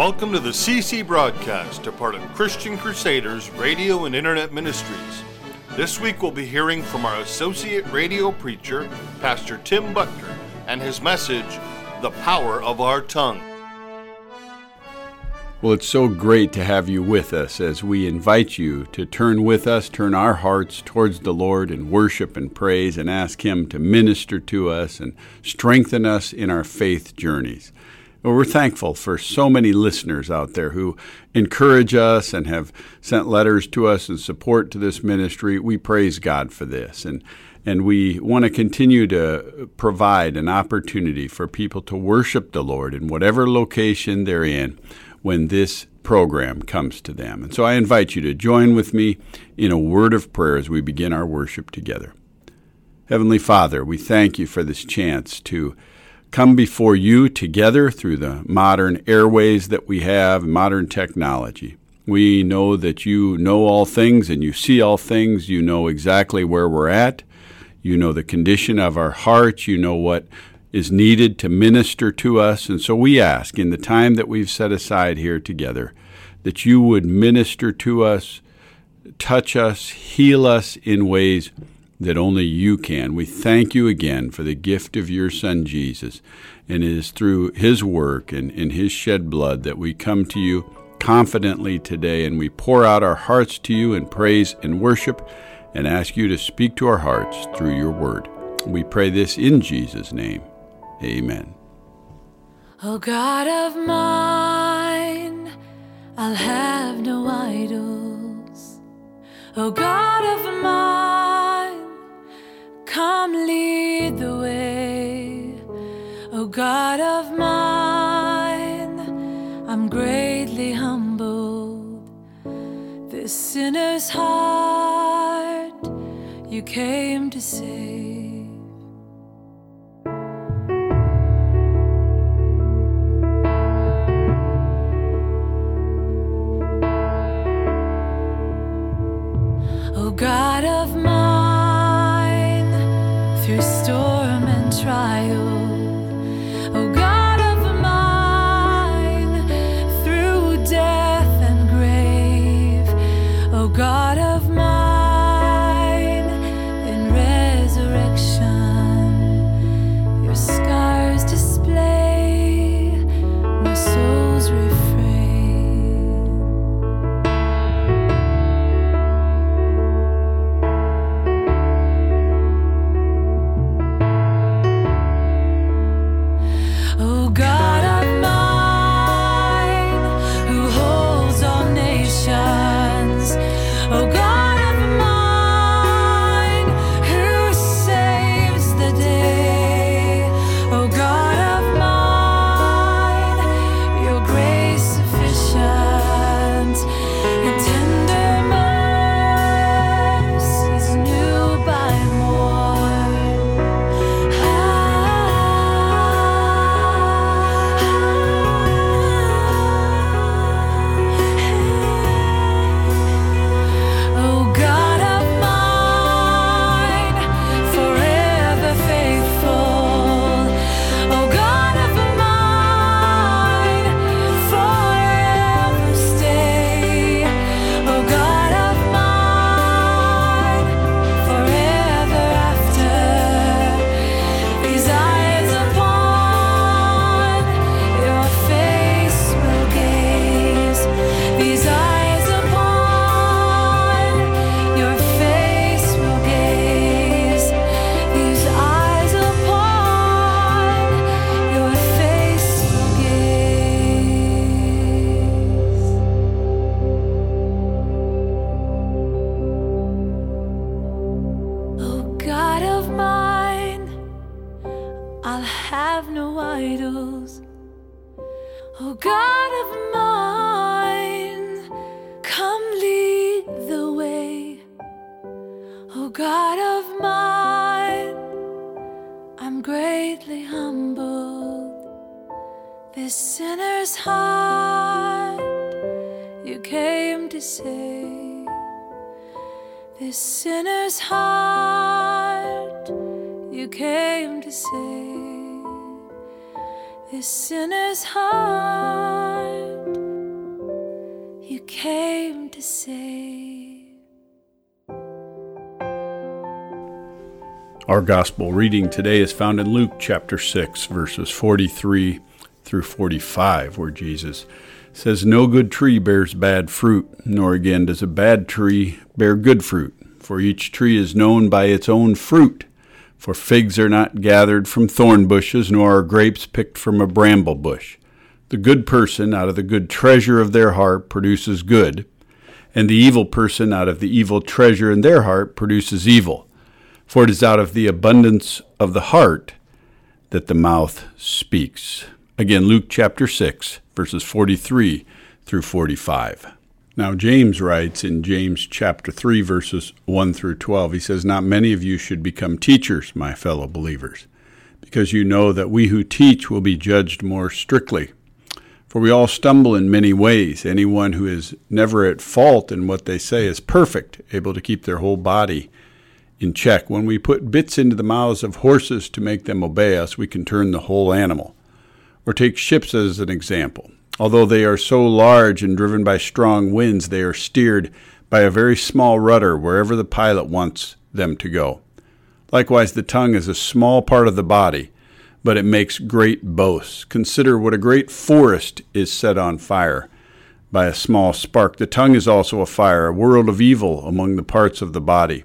Welcome to the CC broadcast, a part of Christian Crusaders Radio and Internet Ministries. This week we'll be hearing from our associate radio preacher, Pastor Tim Boettger, and his message, The Power of Our Tongue. Well, it's so great to have you with us as we invite you to turn with us, turn our hearts towards the Lord in worship and praise and ask Him to minister to us and strengthen us in our faith journeys. Well, we're thankful for so many listeners out there who encourage us and have sent letters to us and support to this ministry. We praise God for this, and we want to continue to provide an opportunity for people to worship the Lord in whatever location they're in when this program comes to them. And so I invite you to join with me in a word of prayer as we begin our worship together. Heavenly Father, we thank you for this chance to come before you together through the modern airways that we have, modern technology. We know that you know all things and you see all things. You know exactly where we're at. You know the condition of our hearts. You know what is needed to minister to us. And so we ask in the time that we've set aside here together that you would minister to us, touch us, heal us in ways that only you can. We thank you again for the gift of your Son, Jesus. And it is through his work and in his shed blood that we come to you confidently today, and we pour out our hearts to you in praise and worship and ask you to speak to our hearts through your word. We pray this in Jesus' name. Amen. O God of mine, I'll have no idols. O God of mine, come lead the way. O God of mine, I'm greatly humbled. This sinner's heart you came to save. O God of mine, through storm and trial, O God of mine, through death and grave, O God of mine, in resurrection, your scars display, my soul's this sinner's heart came to save. Our gospel reading today is found in Luke chapter 6, verses 43 through 45, where Jesus says, "No good tree bears bad fruit, nor again does a bad tree bear good fruit. For each tree is known by its own fruit. For figs are not gathered from thorn bushes, nor are grapes picked from a bramble bush. The good person out of the good treasure of their heart produces good, and the evil person out of the evil treasure in their heart produces evil. For it is out of the abundance of the heart that the mouth speaks." Again, Luke chapter 6, verses 43 through 45. Now James writes in James chapter 3, verses 1 through 12, he says, "Not many of you should become teachers, my fellow believers, because you know that we who teach will be judged more strictly. For we all stumble in many ways. Anyone who is never at fault in what they say is perfect, able to keep their whole body in check. When we put bits into the mouths of horses to make them obey us, we can turn the whole animal." Or take ships as an example. Although they are so large and driven by strong winds, they are steered by a very small rudder wherever the pilot wants them to go. Likewise, the tongue is a small part of the body, but it makes great boasts. Consider what a great forest is set on fire by a small spark. The tongue is also a fire, a world of evil among the parts of the body.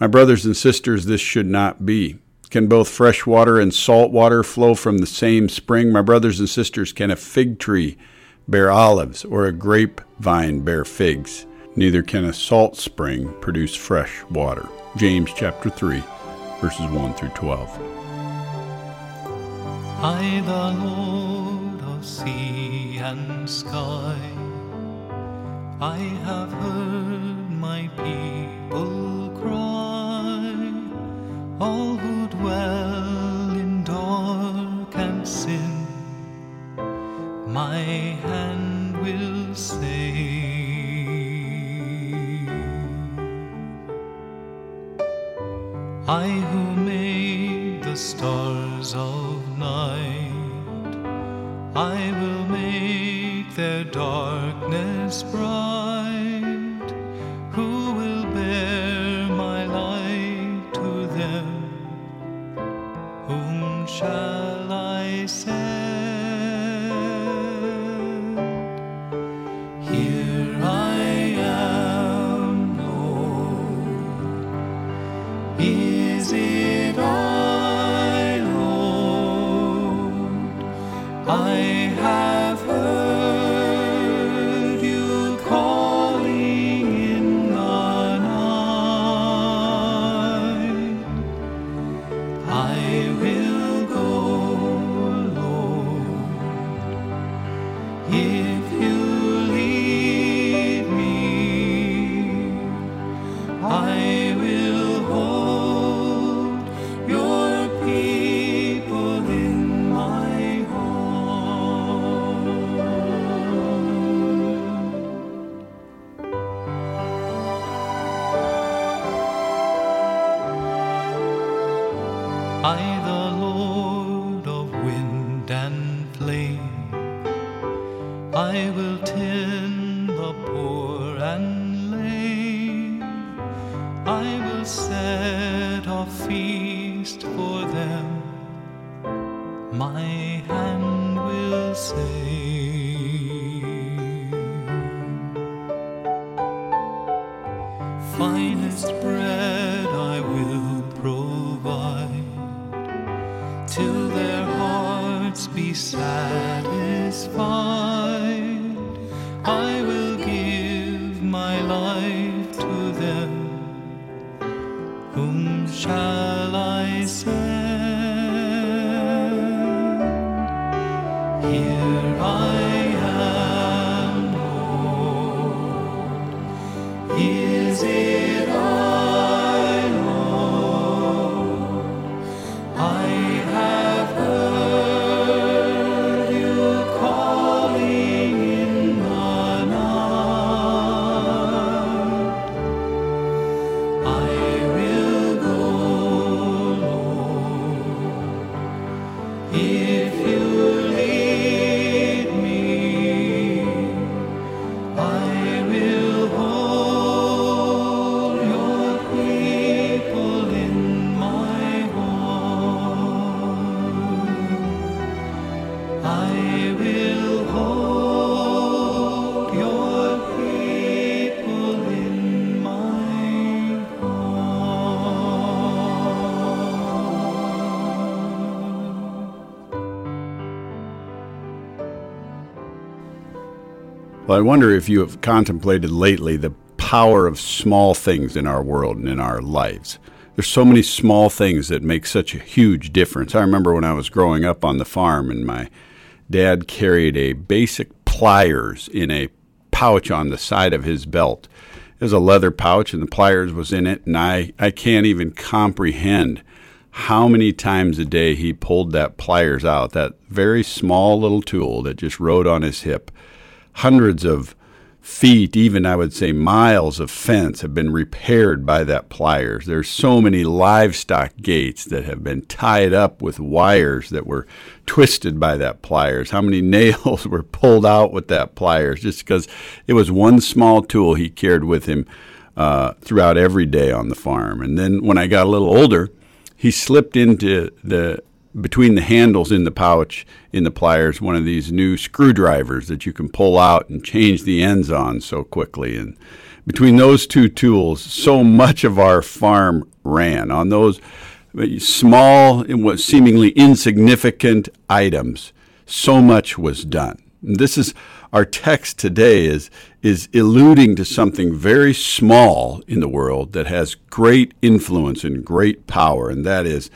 My brothers and sisters, this should not be. Can both fresh water and salt water flow from the same spring? My brothers and sisters, can a fig tree bear olives or a grapevine bear figs? Neither can a salt spring produce fresh water. James chapter 3, verses 1 through 12. I, the Lord of sea and sky, I have heard my people cry, all who dwell in dark and sin, my hand will save. I who made the stars of night, I will make their darkness bright. Who will bear my light to them? Whom shall I send? Here I am, Lord. Is it I, Lord? I have heard you calling in the night. I will go, Lord, if you lead me. I will hold your people in my heart. I, the Lord of wind and flame, I will tend the poor and lame. I will set a feast for them. My hand will save. Finest bread I will provide, till their hearts be satisfied. I will give my life to them. Whom shall I send? Here I am, Lord. Well, I wonder if you have contemplated lately the power of small things in our world and in our lives. There's so many small things that make such a huge difference. I remember when I was growing up on the farm and my dad carried a basic pliers in a pouch on the side of his belt. It was a leather pouch and the pliers was in it, and I can't even comprehend how many times a day he pulled that pliers out, that very small little tool that just rode on his hip. Hundreds of feet, even I would say miles of fence have been repaired by that pliers. There's so many livestock gates that have been tied up with wires that were twisted by that pliers. How many nails were pulled out with that pliers, just because it was one small tool he carried with him throughout every day on the farm. And then when I got a little older, he slipped into between the handles in the pouch, in the pliers, one of these new screwdrivers that you can pull out and change the ends on so quickly. And between those two tools, so much of our farm ran on those small and seemingly insignificant items. So much was done. And this is our text today is alluding to something very small in the world that has great influence and great power, and that is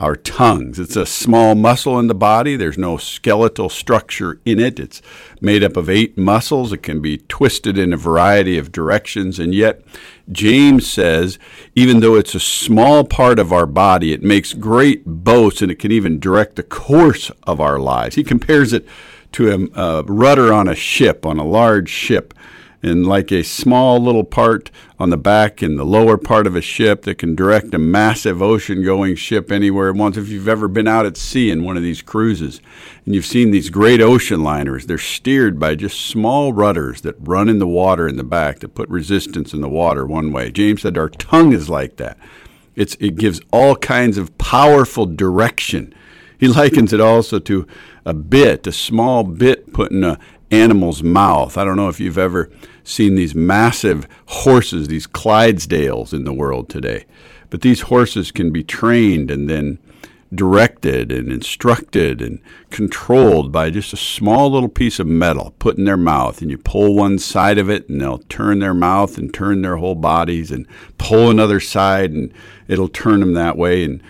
our tongues. It's a small muscle in the body. There's no skeletal structure in it. It's made up of 8 muscles. It can be twisted in a variety of directions. And yet, James says, even though it's a small part of our body, it makes great boasts, and it can even direct the course of our lives. He compares it to a rudder on a ship, on a large ship. And like a small little part on the back and the lower part of a ship that can direct a massive ocean-going ship anywhere it wants. If you've ever been out at sea in one of these cruises and you've seen these great ocean liners, they're steered by just small rudders that run in the water in the back that put resistance in the water one way. James said our tongue is like that. It gives all kinds of powerful direction. He likens it also to a small bit put in an animal's mouth. I don't know if you've ever seen these massive horses, these Clydesdales in the world today. But these horses can be trained and then directed and instructed and controlled by just a small little piece of metal put in their mouth, and you pull one side of it and they'll turn their mouth and turn their whole bodies, and pull another side and it'll turn them that way. And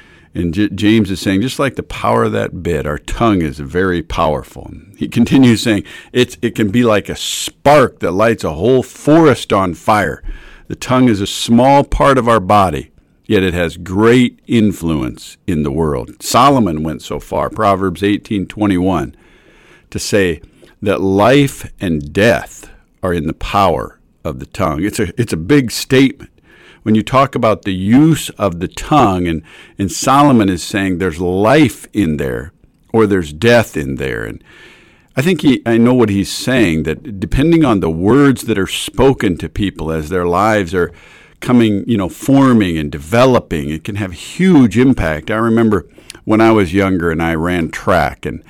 James is saying, just like the power of that bit, our tongue is very powerful. And he continues saying, it can be like a spark that lights a whole forest on fire. The tongue is a small part of our body, yet it has great influence in the world. Solomon went so far, Proverbs 18:21, to say that life and death are in the power of the tongue. It's a big statement. When you talk about the use of the tongue, and Solomon is saying there's life in there or there's death in there. And I think I know what he's saying, that depending on the words that are spoken to people as their lives are coming, forming and developing, it can have huge impact. I remember when I was younger and I ran track, and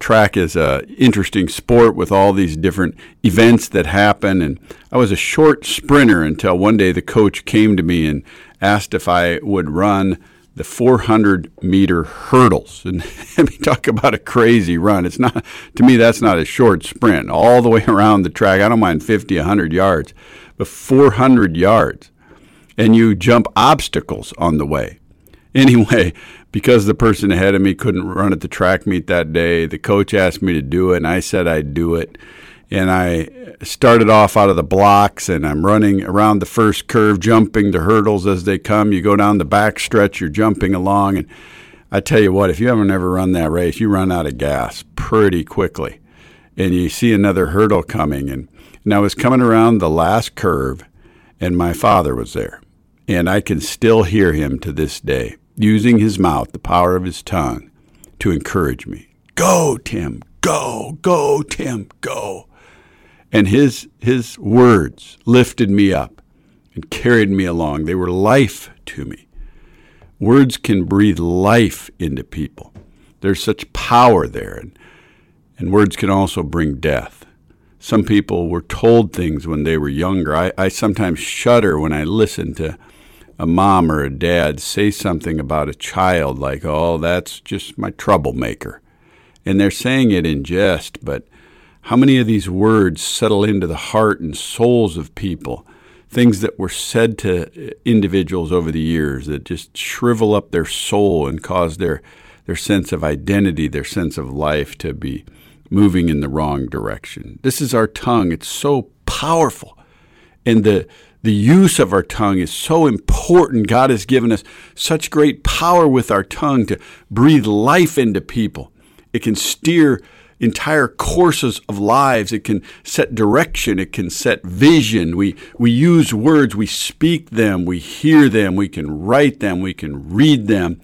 track is an interesting sport with all these different events that happen, and I was a short sprinter until one day the coach came to me and asked if I would run the 400-meter hurdles. And I mean, talk about a crazy run. It's not, to me, that's not a short sprint. All the way around the track, I don't mind 50, 100 yards, but 400 yards, and you jump obstacles on the way. Anyway, because the person ahead of me couldn't run at the track meet that day, the coach asked me to do it, and I said I'd do it. and I started off out of the blocks, and I'm running around the first curve, jumping the hurdles as they come. You go down the back stretch, you're jumping along, and I tell you what, if you haven't ever run that race, you run out of gas pretty quickly, and you see another hurdle coming. And I was coming around the last curve, and my father was there, and I can still hear him to this day, using his mouth, the power of his tongue, to encourage me. Go, Tim, go, go, Tim, go. And his words lifted me up and carried me along. They were life to me. Words can breathe life into people. There's such power there, and words can also bring death. Some people were told things when they were younger. I sometimes shudder when I listen to a mom or a dad say something about a child like, oh, that's just my troublemaker. And they're saying it in jest, but how many of these words settle into the heart and souls of people? Things that were said to individuals over the years that just shrivel up their soul and cause their sense of identity, their sense of life to be moving in the wrong direction. This is our tongue. It's so powerful. And the use of our tongue is so important. God has given us such great power with our tongue to breathe life into people. It can steer entire courses of lives. It can set direction. It can set vision. We use words. We speak them. We hear them. We can write them. We can read them.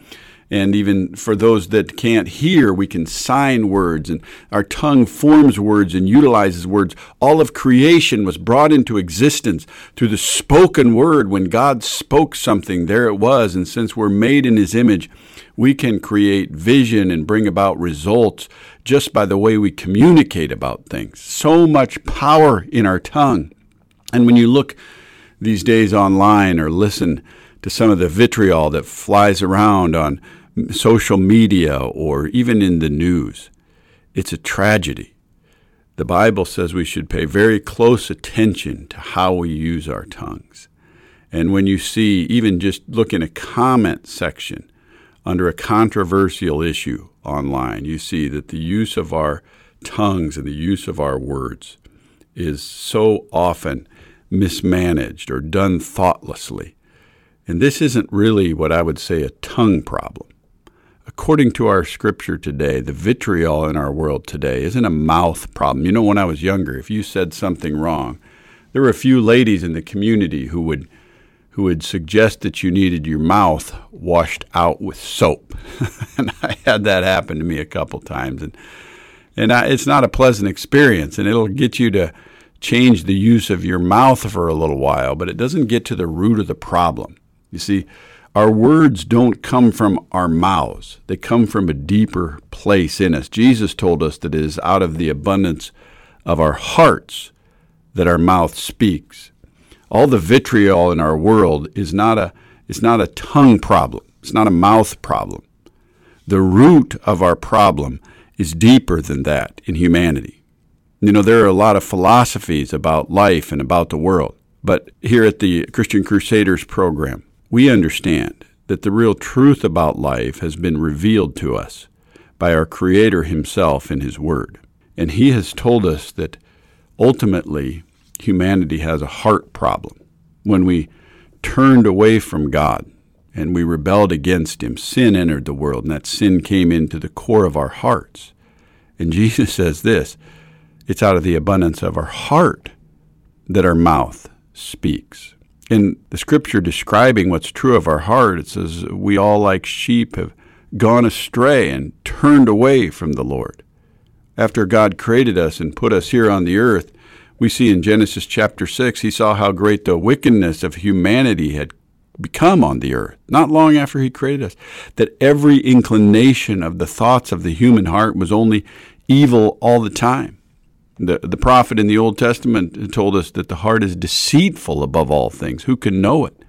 And even for those that can't hear, we can sign words, and our tongue forms words and utilizes words. All of creation was brought into existence through the spoken word. When God spoke something, there it was. And since we're made in his image, we can create vision and bring about results just by the way we communicate about things. So much power in our tongue. And when you look these days online or listen to some of the vitriol that flies around on social media or even in the news, it's a tragedy. The Bible says we should pay very close attention to how we use our tongues. And when you see, even just look in a comment section under a controversial issue online, you see that the use of our tongues and the use of our words is so often mismanaged or done thoughtlessly. And this isn't really what I would say a tongue problem. According to our scripture today, the vitriol in our world today isn't a mouth problem. You know, when I was younger, if you said something wrong, there were a few ladies in the community who would suggest that you needed your mouth washed out with soap. And I had that happen to me a couple times. And it's not a pleasant experience, and it'll get you to change the use of your mouth for a little while, but it doesn't get to the root of the problem. You see, our words don't come from our mouths. They come from a deeper place in us. Jesus told us that it is out of the abundance of our hearts that our mouth speaks. All the vitriol in our world is not a tongue problem. It's not a mouth problem. The root of our problem is deeper than that in humanity. You know, there are a lot of philosophies about life and about the world, but here at the Christian Crusaders program, we understand that the real truth about life has been revealed to us by our Creator himself in his Word. And he has told us that ultimately humanity has a heart problem. When we turned away from God and we rebelled against him, sin entered the world, and that sin came into the core of our hearts. And Jesus says this, it's out of the abundance of our heart that our mouth speaks. In the scripture describing what's true of our heart, it says, we all like sheep have gone astray and turned away from the Lord. After God created us and put us here on the earth, we see in Genesis chapter 6, he saw how great the wickedness of humanity had become on the earth, not long after he created us, that every inclination of the thoughts of the human heart was only evil all the time. The prophet in the Old Testament told us that the heart is deceitful above all things. Who can know it?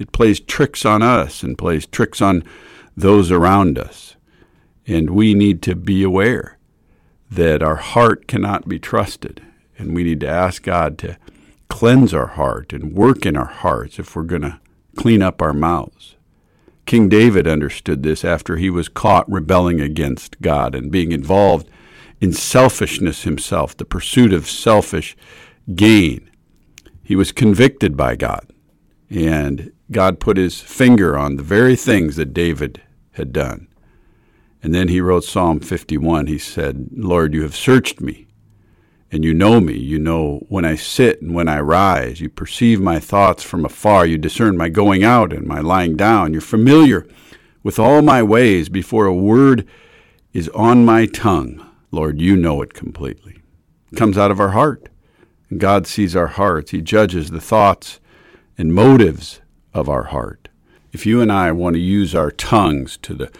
It plays tricks on us and plays tricks on those around us. And we need to be aware that our heart cannot be trusted. And we need to ask God to cleanse our heart and work in our hearts if we're going to clean up our mouths. King David understood this after he was caught rebelling against God and being involved in selfishness himself, the pursuit of selfish gain. He was convicted by God, and God put his finger on the very things that David had done. And then he wrote Psalm 51. He said, "Lord, you have searched me, and you know me. You know when I sit and when I rise. You perceive my thoughts from afar. You discern my going out and my lying down. You're familiar with all my ways. Before a word is on my tongue, Lord, you know it completely." It comes out of our heart. And God sees our hearts. He judges the thoughts and motives of our heart. If you and I want to use our tongues to the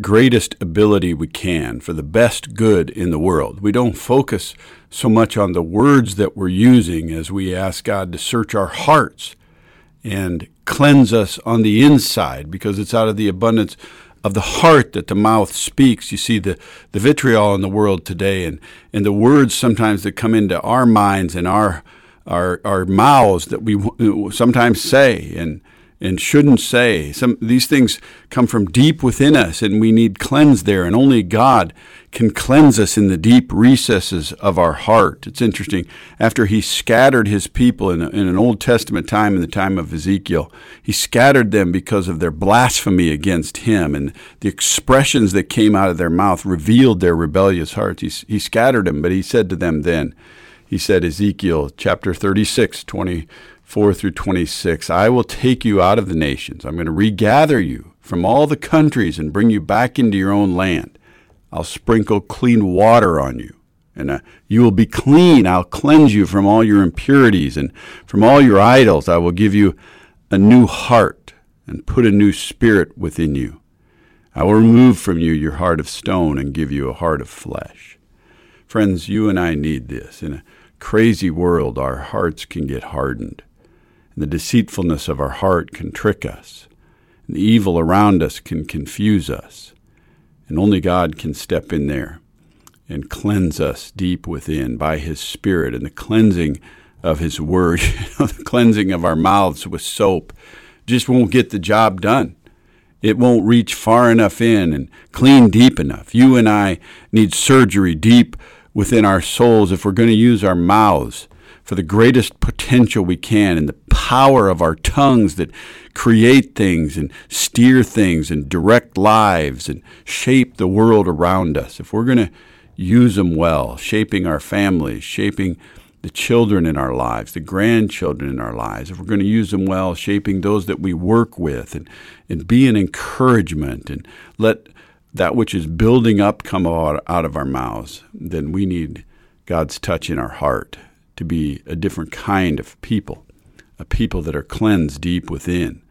greatest ability we can for the best good in the world, we don't focus so much on the words that we're using as we ask God to search our hearts and cleanse us on the inside, because it's out of the abundance of the heart that the mouth speaks. You see the vitriol in the world today, and the words sometimes that come into our minds and our mouths that we sometimes say and shouldn't say. These things come from deep within us, and we need cleanse there, and only God can cleanse us in the deep recesses of our heart. It's interesting. After he scattered his people in an Old Testament time, in the time of Ezekiel, he scattered them because of their blasphemy against him, and the expressions that came out of their mouth revealed their rebellious hearts. He scattered them, but he said to them then, he said, Ezekiel chapter 36, 24 through 26, "I will take you out of the nations. I'm going to regather you from all the countries and bring you back into your own land. I'll sprinkle clean water on you, and you will be clean. I'll cleanse you from all your impurities and from all your idols. I will give you a new heart and put a new spirit within you. I will remove from you your heart of stone and give you a heart of flesh." Friends, you and I need this. In a crazy world, our hearts can get hardened. The deceitfulness of our heart can trick us. And the evil around us can confuse us. And only God can step in there and cleanse us deep within by his Spirit and the cleansing of his word. The cleansing of our mouths with soap just won't get the job done. It won't reach far enough in and clean deep enough. You and I need surgery deep within our souls if we're going to use our mouths for the greatest potential we can, and the power of our tongues that create things and steer things and direct lives and shape the world around us. If we're going to use them well, shaping our families, shaping the children in our lives, the grandchildren in our lives, if we're going to use them well, shaping those that we work with, and be an encouragement and let that which is building up come out of our mouths, then we need God's touch in our heart to be a different kind of people, a people that are cleansed deep within,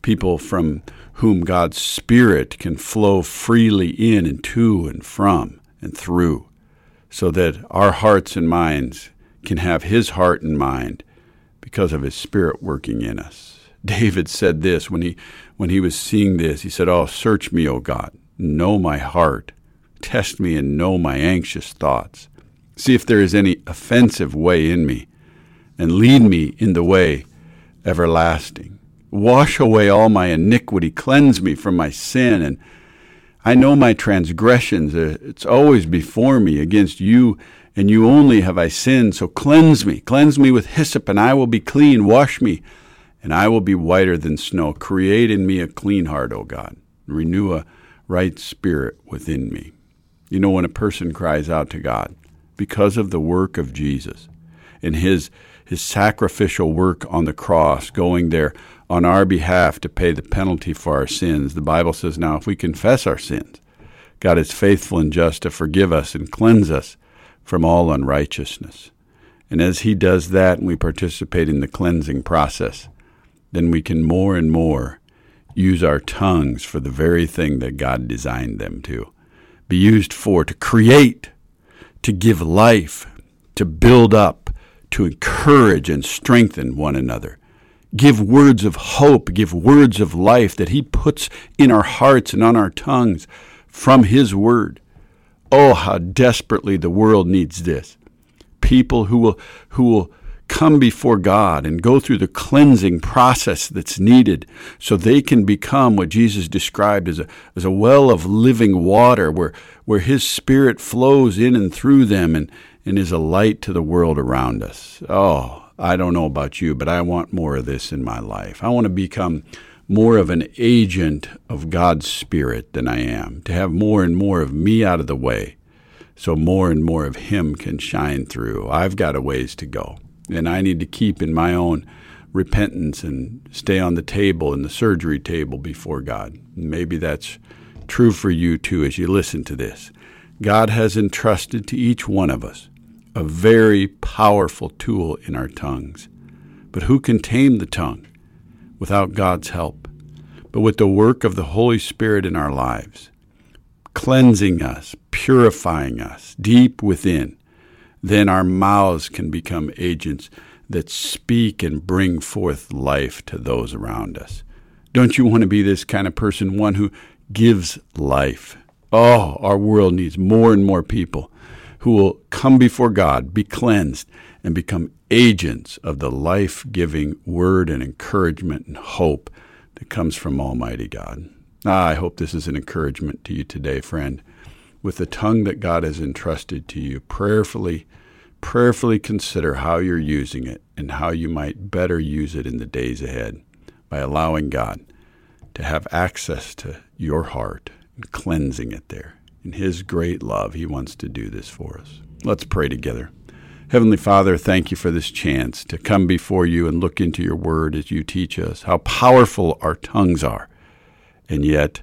people from whom God's Spirit can flow freely in and to and from and through, so that our hearts and minds can have his heart and mind because of his Spirit working in us. David said this when he was seeing this. He said, "Oh, search me, O God, know my heart, test me and know my anxious thoughts. See if there is any offensive way in me, and lead me in the way everlasting. Wash away all my iniquity, cleanse me from my sin, and I know my transgressions. It's always before me. Against you and you only have I sinned, so cleanse me with hyssop, and I will be clean. Wash me, and I will be whiter than snow. Create in me a clean heart, O God, and renew a right spirit within me." You know, when a person cries out to God, because of the work of Jesus and his sacrificial work on the cross, going there on our behalf to pay the penalty for our sins. The Bible says now if we confess our sins, God is faithful and just to forgive us and cleanse us from all unrighteousness. And as he does that and we participate in the cleansing process, then we can more and more use our tongues for the very thing that God designed them to be used for, to create, to give life, to build up, to encourage and strengthen one another. Give words of hope, give words of life that he puts in our hearts and on our tongues from his word. Oh, how desperately the world needs this. People who will come before God and go through the cleansing process that's needed so they can become what Jesus described as a well of living water where his Spirit flows in and through them and is a light to the world around us. Oh, I don't know about you, but I want more of this in my life. I want to become more of an agent of God's Spirit than I am, to have more and more of me out of the way so more and more of him can shine through. I've got a ways to go, and I need to keep in my own repentance and stay on the table, in the surgery table before God. Maybe that's true for you too as you listen to this. God has entrusted to each one of us a very powerful tool in our tongues. But who can tame the tongue without God's help? But with the work of the Holy Spirit in our lives, cleansing us, purifying us deep within, then our mouths can become agents that speak and bring forth life to those around us. Don't you want to be this kind of person, one who gives life? Oh, our world needs more and more people who will come before God, be cleansed, and become agents of the life-giving word and encouragement and hope that comes from Almighty God. I hope this is an encouragement to you today, friend. With the tongue that God has entrusted to you, prayerfully consider how you're using it and how you might better use it in the days ahead by allowing God to have access to your heart and cleansing it there. In his great love, he wants to do this for us. Let's pray together. Heavenly Father, thank you for this chance to come before you and look into your word as you teach us how powerful our tongues are. And yet,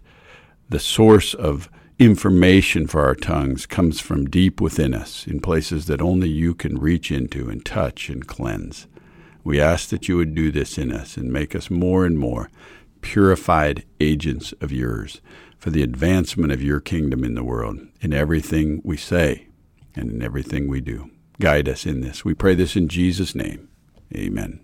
the source of information for our tongues comes from deep within us, in places that only you can reach into and touch and cleanse. We ask that you would do this in us and make us more and more purified agents of yours for the advancement of your kingdom in the world, in everything we say and in everything we do. Guide us in this. We pray this in Jesus' name. Amen.